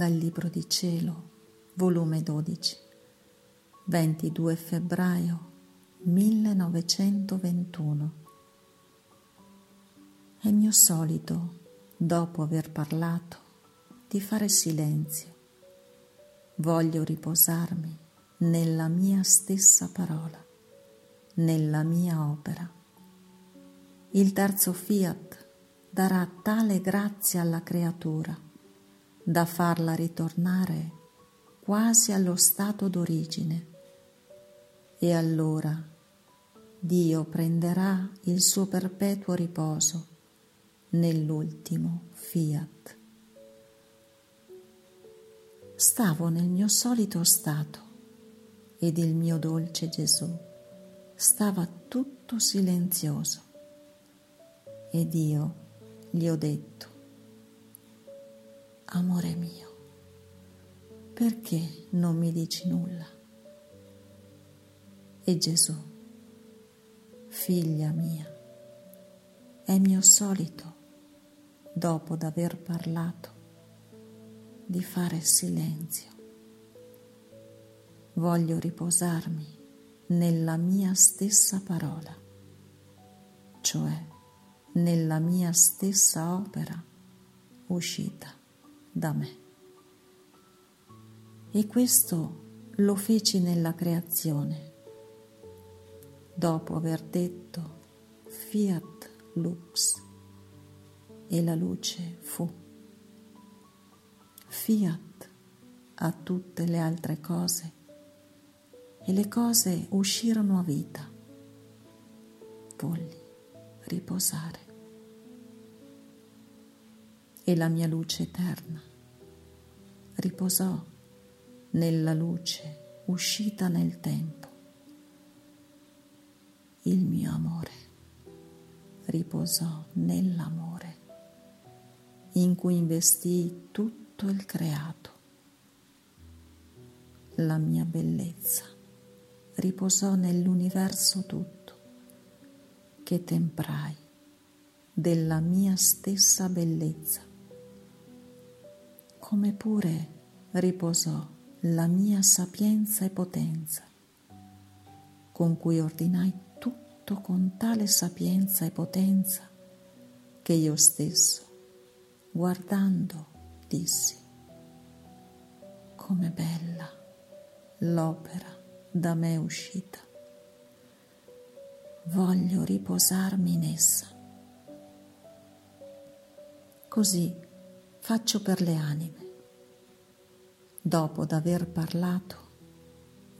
Dal Libro di Cielo, volume 12, 22 febbraio 1921. È mio solito, dopo aver parlato, di fare silenzio. Voglio riposarmi nella mia stessa parola, nella mia opera. Il terzo fiat darà tale grazia alla creatura da farla ritornare quasi allo stato d'origine, e allora Dio prenderà il suo perpetuo riposo nell'ultimo fiat. Stavo nel mio solito stato ed il mio dolce Gesù stava tutto silenzioso, ed io gli ho detto: amore mio, perché non mi dici nulla? E Gesù: figlia mia, è mio solito, dopo d'aver parlato, di fare silenzio. Voglio riposarmi nella mia stessa parola, cioè nella mia stessa opera uscita da me. E questo lo feci nella creazione, dopo aver detto fiat lux, e la luce fu. Fiat a tutte le altre cose, e le cose uscirono a vita. Volli riposare. E la mia luce eterna riposò nella luce uscita nel tempo. Il mio amore riposò nell'amore in cui investii tutto il creato. La mia bellezza riposò nell'universo tutto, che temprai della mia stessa bellezza, come pure riposò la mia sapienza e potenza, con cui ordinai tutto con tale sapienza e potenza che io stesso, guardando, dissi: come bella l'opera da me uscita. Voglio riposarmi in essa. Così faccio per le anime. Dopo d'aver parlato,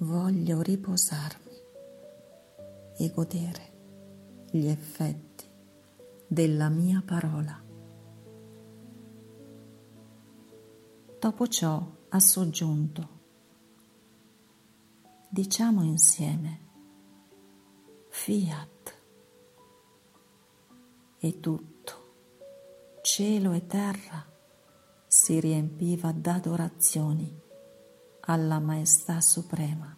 voglio riposarmi e godere gli effetti della mia parola. Dopo ciò ha soggiunto: diciamo insieme fiat, e tutto, cielo e terra, si riempiva d'adorazioni alla Maestà Suprema.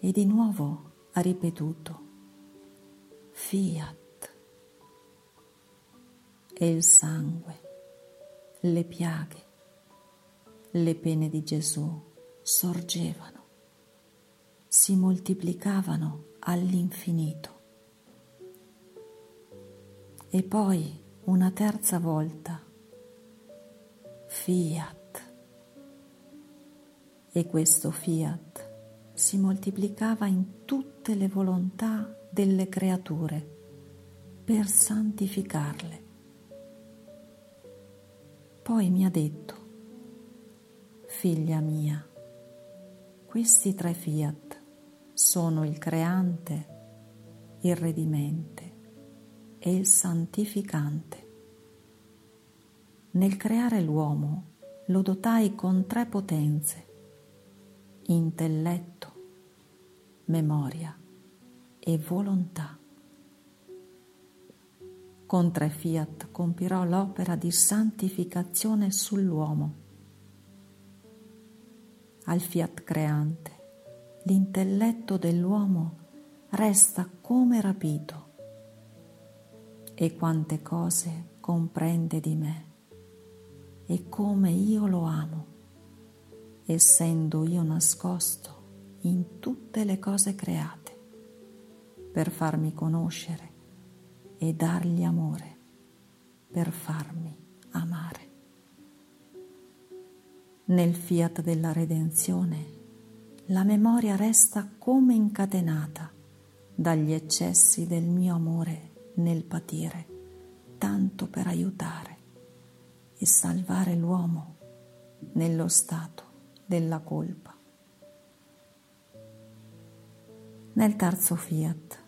E di nuovo ha ripetuto fiat, e il sangue, le piaghe, le pene di Gesù sorgevano, si moltiplicavano all'infinito. E poi una terza volta fiat, e questo fiat si moltiplicava in tutte le volontà delle creature per santificarle. Poi mi ha detto: figlia mia, questi tre fiat sono il creante, il redimente e il santificante. Nel creare l'uomo lo dotai con tre potenze: intelletto, memoria e volontà. Con tre fiat compirò l'opera di santificazione sull'uomo. Al fiat creante l'intelletto dell'uomo resta come rapito: e quante cose comprende di me, e come io lo amo, essendo io nascosto in tutte le cose create, per farmi conoscere e dargli amore, per farmi amare. Nel fiat della redenzione la memoria resta come incatenata dagli eccessi del mio amore nel patire, tanto per aiutare e salvare l'uomo nello stato della colpa. Nel terzo fiat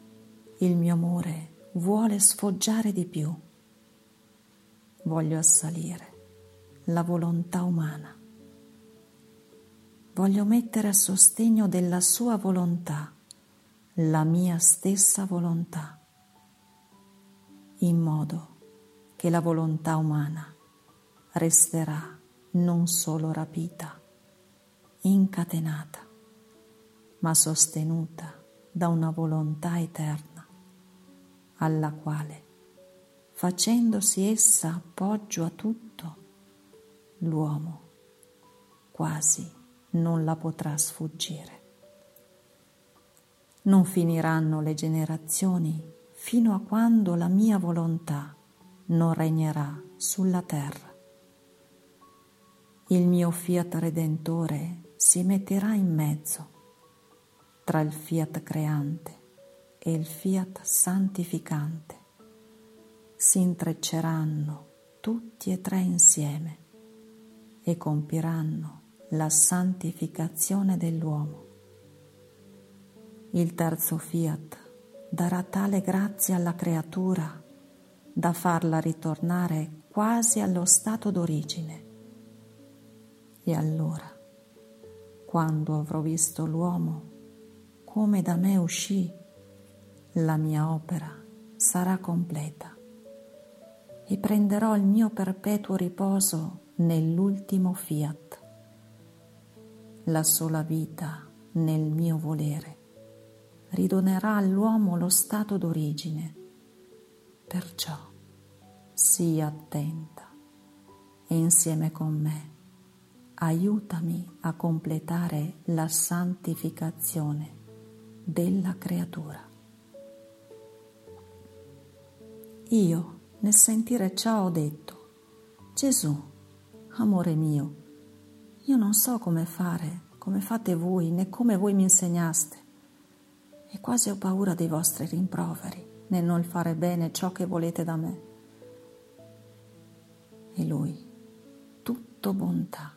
il mio amore vuole sfoggiare di più. Voglio assalire la volontà umana. Voglio mettere a sostegno della sua volontà la mia stessa volontà, in modo che la volontà umana resterà non solo rapita, incatenata, ma sostenuta da una volontà eterna, alla quale, facendosi essa appoggio a tutto, l'uomo quasi non la potrà sfuggire. Non finiranno le generazioni fino a quando la mia volontà non regnerà sulla terra. Il mio fiat redentore si metterà in mezzo tra il fiat creante e il fiat santificante. Si intrecceranno tutti e tre insieme e compiranno la santificazione dell'uomo. Il terzo fiat darà tale grazia alla creatura da farla ritornare quasi allo stato d'origine. E allora, quando avrò visto l'uomo come da me uscì, la mia opera sarà completa e prenderò il mio perpetuo riposo nell'ultimo fiat, la sola vita nel mio volere. Ridonerà all'uomo lo stato d'origine. Perciò sii attenta e insieme con me aiutami a completare la santificazione della creatura. Io, nel sentire ciò, ho detto: Gesù, amore mio, io non so come fare, come fate voi, né come voi mi insegnaste. E quasi ho paura dei vostri rimproveri nel non fare bene ciò che volete da me. E lui, tutto bontà.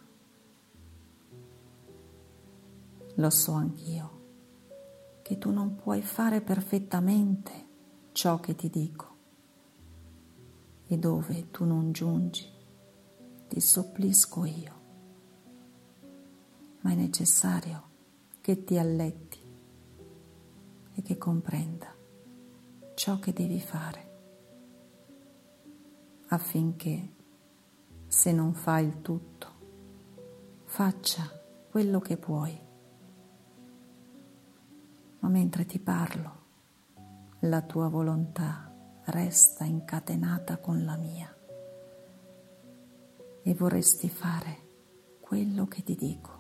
Lo so anch'io che tu non puoi fare perfettamente ciò che ti dico, e dove tu non giungi ti supplisco io, ma è necessario che ti alletti e che comprenda ciò che devi fare, affinché, se non fai il tutto, faccia quello che puoi. Ma mentre ti parlo, la tua volontà resta incatenata con la mia e vorresti fare quello che ti dico,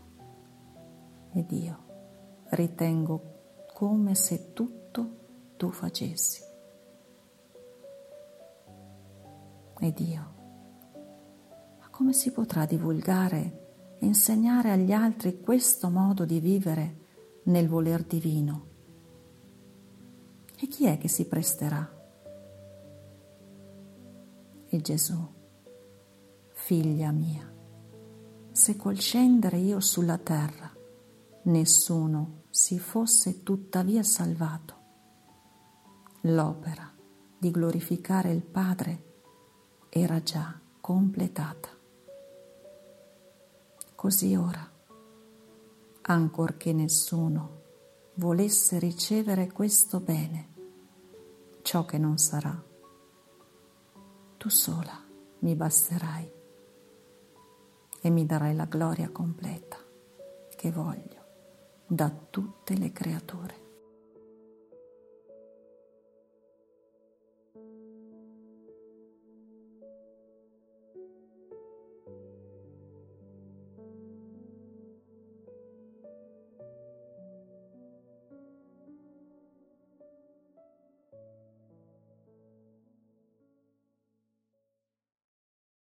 ed io ritengo come se tutto tu facessi. Ed io, ma come si potrà divulgare e insegnare agli altri questo modo di vivere nel voler divino? E chi è che si presterà? E Gesù: figlia mia, se col scendere io sulla terra nessuno si fosse tuttavia salvato, l'opera di glorificare il Padre era già completata. Così ora, ancorché nessuno volesse ricevere questo bene, ciò che non sarà, tu sola mi basterai e mi darai la gloria completa che voglio da tutte le creature.